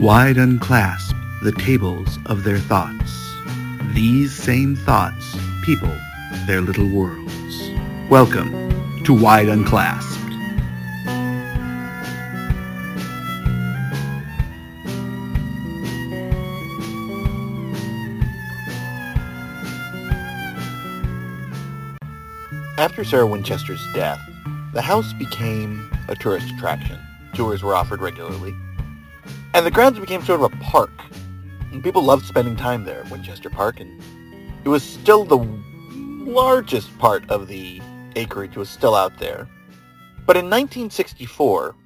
Wide unclasp the tables of their thoughts. These same thoughts people their little worlds. Welcome to Wide Unclasped. After Sarah Winchester's death, the house became a tourist attraction. Tours were offered regularly. And the grounds became sort of a park. And people loved spending time there at Winchester Park, and it was still the largest part of the acreage was still out there. But in 1964,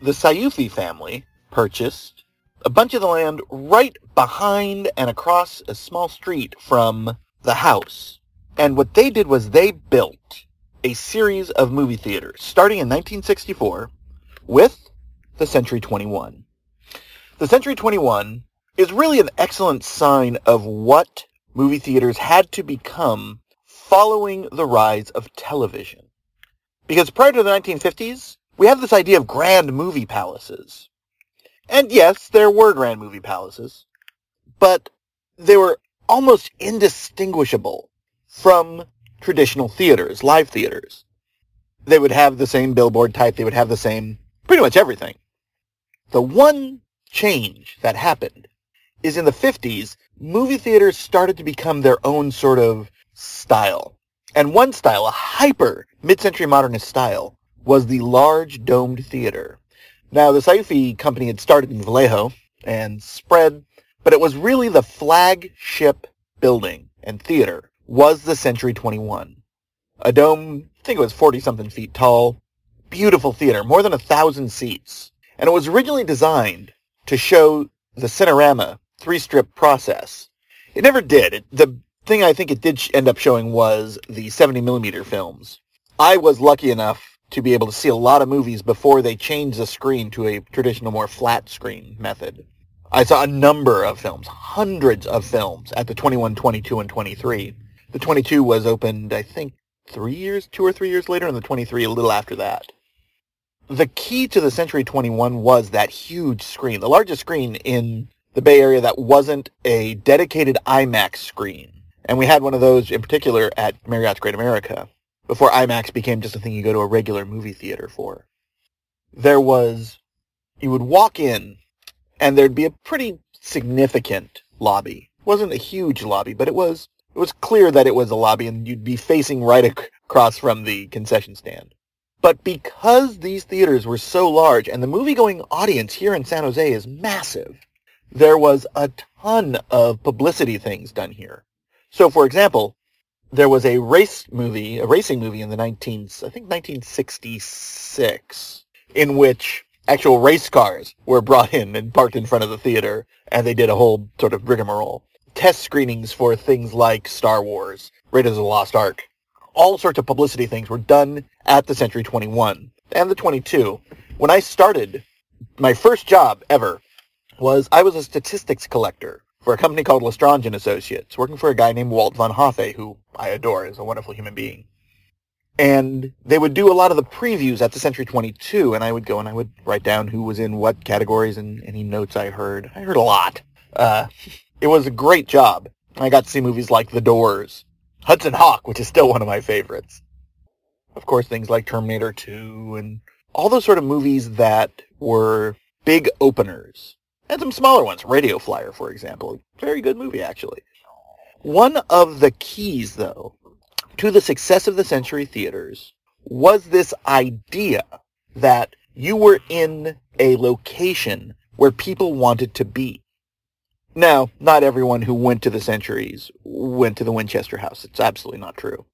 the Sayuthi family purchased a bunch of the land right behind and across a small street from the house. And what they did was they built a series of movie theaters, starting in 1964 with the Century 21. The Century 21 is really an excellent sign of what movie theaters had to become following the rise of television. Because prior to the 1950s, we have this idea of grand movie palaces. And yes, there were grand movie palaces, but they were almost indistinguishable from traditional theaters, live theaters. They would have the same billboard type, they would have the same, pretty much everything. The one change that happened is in the 50s, movie theaters started to become their own sort of style. And one style, a hyper mid-century modernist style, was the large domed theater. Now, the Saifi company had started in Vallejo and spread, but it was really the flagship building and theater was the Century 21. A dome, I think it was 40-something feet tall, beautiful theater, more than 1,000 seats. And it was originally designed to show the Cinerama three-strip process. It never did. The thing I think it did end up showing was the 70mm films. I was lucky enough to be able to see a lot of movies before they changed the screen to a traditional, more flat screen method. I saw a number of films, hundreds of films, at the 21, 22, and 23. The 22 was opened, I think, 2 or 3 years later, and the 23 a little after that. The key to the Century 21 was that huge screen, the largest screen in the Bay Area that wasn't a dedicated IMAX screen. And we had one of those in particular at Marriott's Great America, before IMAX became just a thing you go to a regular movie theater for. You would walk in, and there'd be a pretty significant lobby. It wasn't a huge lobby, but it was clear that it was a lobby, and you'd be facing right across from the concession stand. But because these theaters were so large, and the movie-going audience here in San Jose is massive, there was a ton of publicity things done here. So, for example, there was a racing movie in the 1966, in which actual race cars were brought in and parked in front of the theater, and they did a whole sort of rigmarole. Test screenings for things like Star Wars, Raiders of the Lost Ark. All sorts of publicity things were done at the Century 21 and the 22. When I started, my first job ever was I was a statistics collector for a company called LeStrange and Associates, working for a guy named Walt von Hofe, who I adore, is a wonderful human being. And they would do a lot of the previews at the Century 22, and I would go and I would write down who was in what categories and any notes I heard. I heard a lot. It was a great job. I got to see movies like The Doors, Hudson Hawk, which is still one of my favorites. Of course, things like Terminator 2 and all those sort of movies that were big openers. And some smaller ones. Radio Flyer, for example. Very good movie, actually. One of the keys, though, to the success of the Century Theaters was this idea that you were in a location where people wanted to be. Now, not everyone who went to the Centuries went to the Winchester House. It's absolutely not true.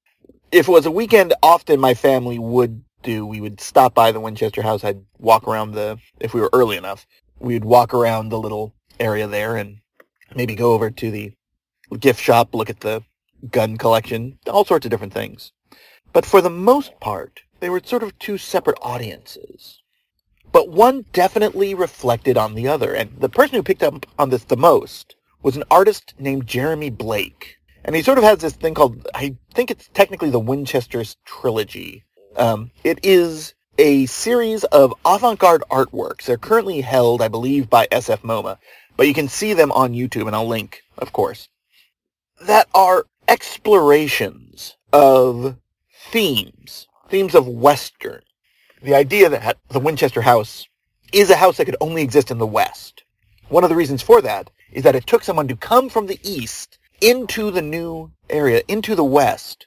If it was a weekend, often my family would do. We would stop by the Winchester House. I'd walk around if we were early enough, we'd walk around the little area there and maybe go over to the gift shop, look at the gun collection, all sorts of different things. But for the most part, they were sort of two separate audiences. But one definitely reflected on the other, and the person who picked up on this the most was an artist named Jeremy Blake. And he sort of has this thing called, I think it's technically the Winchester's Trilogy. It is a series of avant-garde artworks. They're currently held, I believe, by SF MoMA, but you can see them on YouTube, and I'll link, of course, that are explorations of themes of Western. The idea that the Winchester house is a house that could only exist in the West. One of the reasons for that is that it took someone to come from the East into the new area, into the West,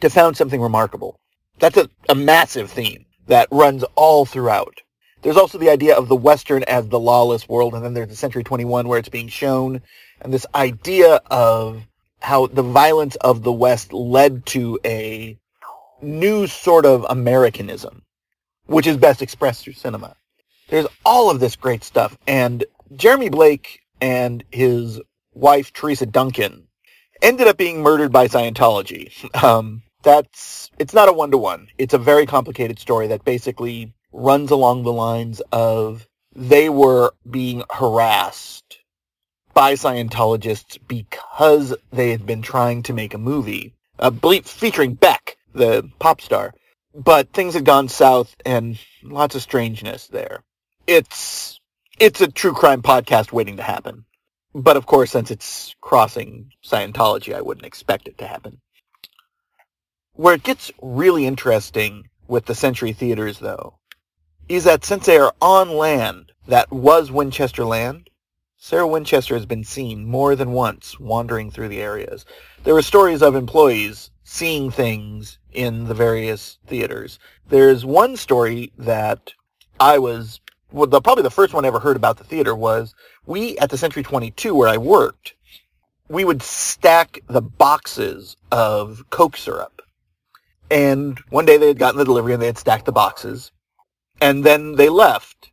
to found something remarkable. That's a massive theme that runs all throughout. There's also the idea of the Western as the lawless world, and then there's the Century 21 where it's being shown, and this idea of how the violence of the West led to a new sort of Americanism, which is best expressed through cinema. There's all of this great stuff, and Jeremy Blake and his wife, Teresa Duncan, ended up being murdered by Scientology. It's not a one-to-one. It's a very complicated story that basically runs along the lines of they were being harassed by Scientologists because they had been trying to make a movie featuring Beck, the pop star. But things had gone south and lots of strangeness there. It's a true crime podcast waiting to happen. But of course, since it's crossing Scientology, I wouldn't expect it to happen. Where it gets really interesting with the Century Theaters, though, is that since they are on land that was Winchester land, Sarah Winchester has been seen more than once wandering through the areas. There were stories of employees seeing things in the various theaters. There's one story that probably the first one I ever heard about the theater was, we at the Century 22 where I worked, we would stack the boxes of Coke syrup. And one day they had gotten the delivery and they had stacked the boxes. And then they left.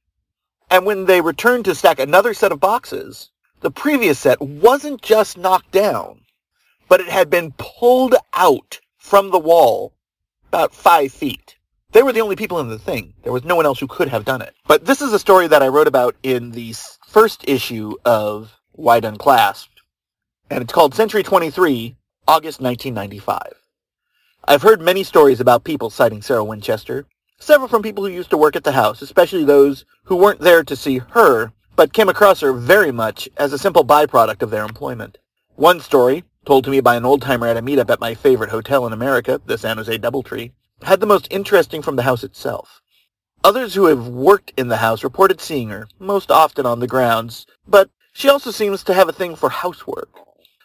And when they returned to stack another set of boxes, the previous set wasn't just knocked down, but it had been pulled out from the wall about 5 feet. They were the only people in the thing. There was no one else who could have done it. But this is a story that I wrote about in the first issue of Wide Unclasped, and it's called Century 23, August 1995. I've heard many stories about people citing Sarah Winchester, several from people who used to work at the house, especially those who weren't there to see her, but came across her very much as a simple byproduct of their employment. One story, told to me by an old-timer at a meetup at my favorite hotel in America, the San Jose Doubletree, had the most interesting from the house itself. Others who have worked in the house reported seeing her, most often on the grounds, but she also seems to have a thing for housework.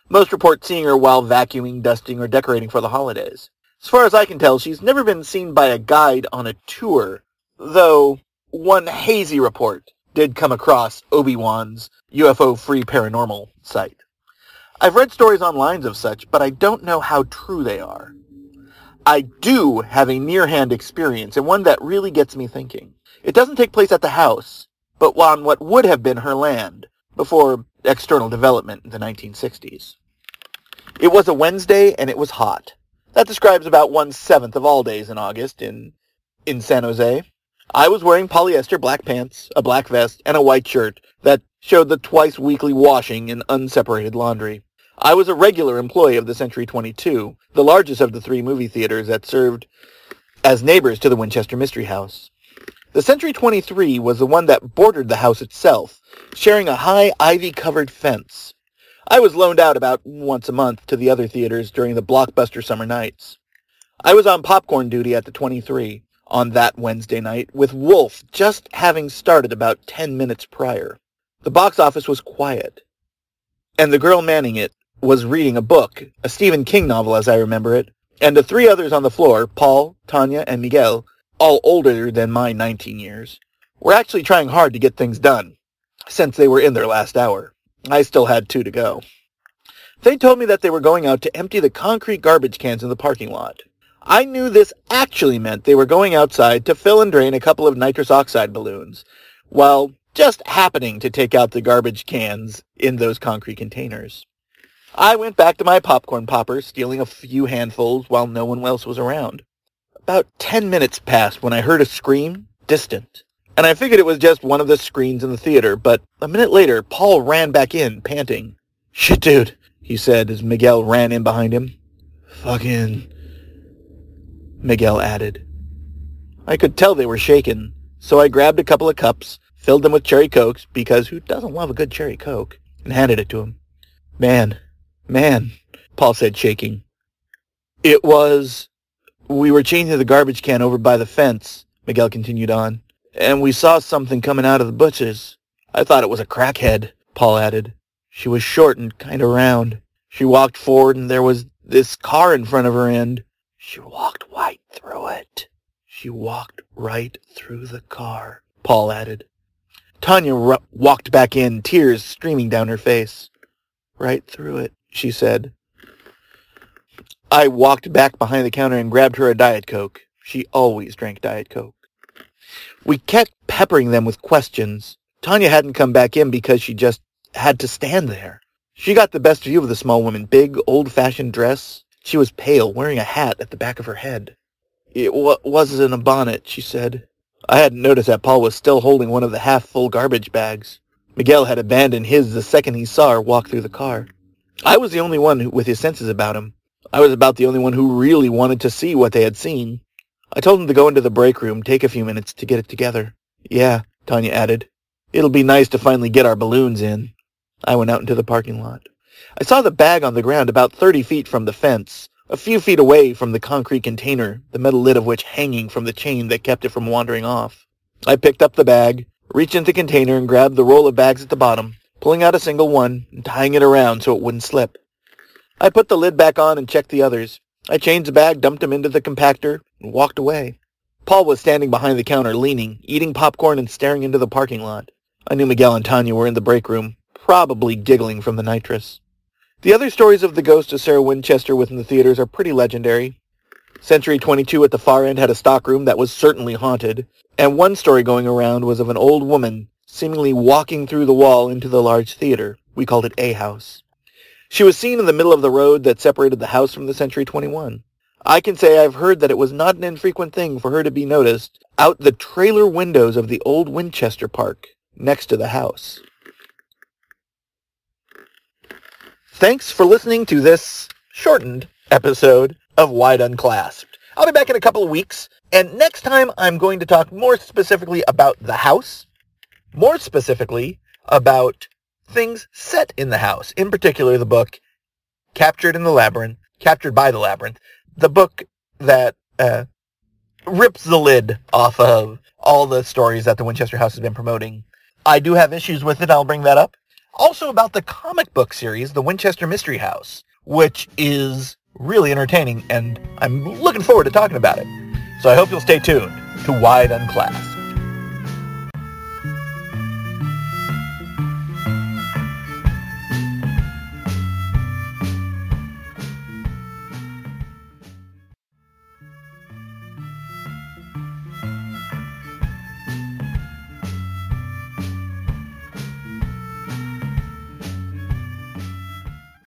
Most report seeing her while vacuuming, dusting, or decorating for the holidays. As far as I can tell, she's never been seen by a guide on a tour, though one hazy report did come across Obi-Wan's UFO-free paranormal site. I've read stories online of such, but I don't know how true they are. I do have a near-hand experience, and one that really gets me thinking. It doesn't take place at the house, but on what would have been her land, before external development in the 1960s. It was a Wednesday, and it was hot. That describes about 1/7 of all days in August in San Jose. I was wearing polyester black pants, a black vest, and a white shirt that showed the twice-weekly washing in unseparated laundry. I was a regular employee of the Century 22, the largest of the three movie theaters that served as neighbors to the Winchester Mystery House. The Century 23 was the one that bordered the house itself, sharing a high ivy-covered fence. I was loaned out about once a month to the other theaters during the blockbuster summer nights. I was on popcorn duty at the 23 on that Wednesday night, with Wolf just having started about 10 minutes prior. The box office was quiet, and the girl manning it was reading a book, a Stephen King novel as I remember it, and the three others on the floor, Paul, Tanya, and Miguel, all older than my 19 years, were actually trying hard to get things done, since they were in their last hour. I still had 2 to go. They told me that they were going out to empty the concrete garbage cans in the parking lot. I knew this actually meant they were going outside to fill and drain a couple of nitrous oxide balloons, while just happening to take out the garbage cans in those concrete containers. I went back to my popcorn popper, stealing a few handfuls while no one else was around. About 10 minutes passed when I heard a scream, distant, and I figured it was just one of the screens in the theater, but a minute later, Paul ran back in, panting. "Shit, dude," he said as Miguel ran in behind him. "Fucking," Miguel added. I could tell they were shaken, so I grabbed a couple of cups, filled them with cherry cokes, because who doesn't love a good cherry coke, and handed it to him. Man, Paul said, shaking. It was... We were changing the garbage can over by the fence, Miguel continued on, and we saw something coming out of the bushes. I thought it was a crackhead, Paul added. She was short and kind of round. She walked forward, and there was this car in front of her, and she walked right through it. She walked right through the car, Paul added. Tanya walked back in, tears streaming down her face. Right through it, she said. I walked back behind the counter and grabbed her a Diet Coke. She always drank Diet Coke. We kept peppering them with questions. Tanya hadn't come back in because she just had to stand there. She got the best view of the small woman, big, old-fashioned dress. She was pale, wearing a hat at the back of her head. It wasn't a bonnet, she said. I hadn't noticed that Paul was still holding one of the half-full garbage bags. Miguel had abandoned his the second he saw her walk through the car. I was the only one with his senses about him. I was about the only one who really wanted to see what they had seen. I told him to go into the break room, take a few minutes to get it together. Yeah, Tanya added. It'll be nice to finally get our balloons in. I went out into the parking lot. I saw the bag on the ground about 30 feet from the fence, a few feet away from the concrete container, the metal lid of which hanging from the chain that kept it from wandering off. I picked up the bag, reached into the container, and grabbed the roll of bags at the bottom, pulling out a single one and tying it around so it wouldn't slip. I put the lid back on and checked the others. I changed the bag, dumped them into the compactor, and walked away. Paul was standing behind the counter, leaning, eating popcorn and staring into the parking lot. I knew Miguel and Tanya were in the break room, probably giggling from the nitrous. The other stories of the ghost of Sarah Winchester within the theaters are pretty legendary. Century 22 at the far end had a stockroom that was certainly haunted, and one story going around was of an old woman seemingly walking through the wall into the large theater. We called it A House. She was seen in the middle of the road that separated the house from the Century 21. I can say I've heard that it was not an infrequent thing for her to be noticed out the trailer windows of the old Winchester Park, next to the house. Thanks for listening to this shortened episode of Wide Unclasped. I'll be back in a couple of weeks, and next time I'm going to talk more specifically about the house, more specifically about things set in the house, in particular the book Captured by the Labyrinth, the book that rips the lid off of all the stories that the Winchester House has been promoting. I do have issues with it, I'll bring that up. Also about the comic book series, the Winchester Mystery House, which is really entertaining, and I'm looking forward to talking about it. So I hope you'll stay tuned to Wide Unclasped.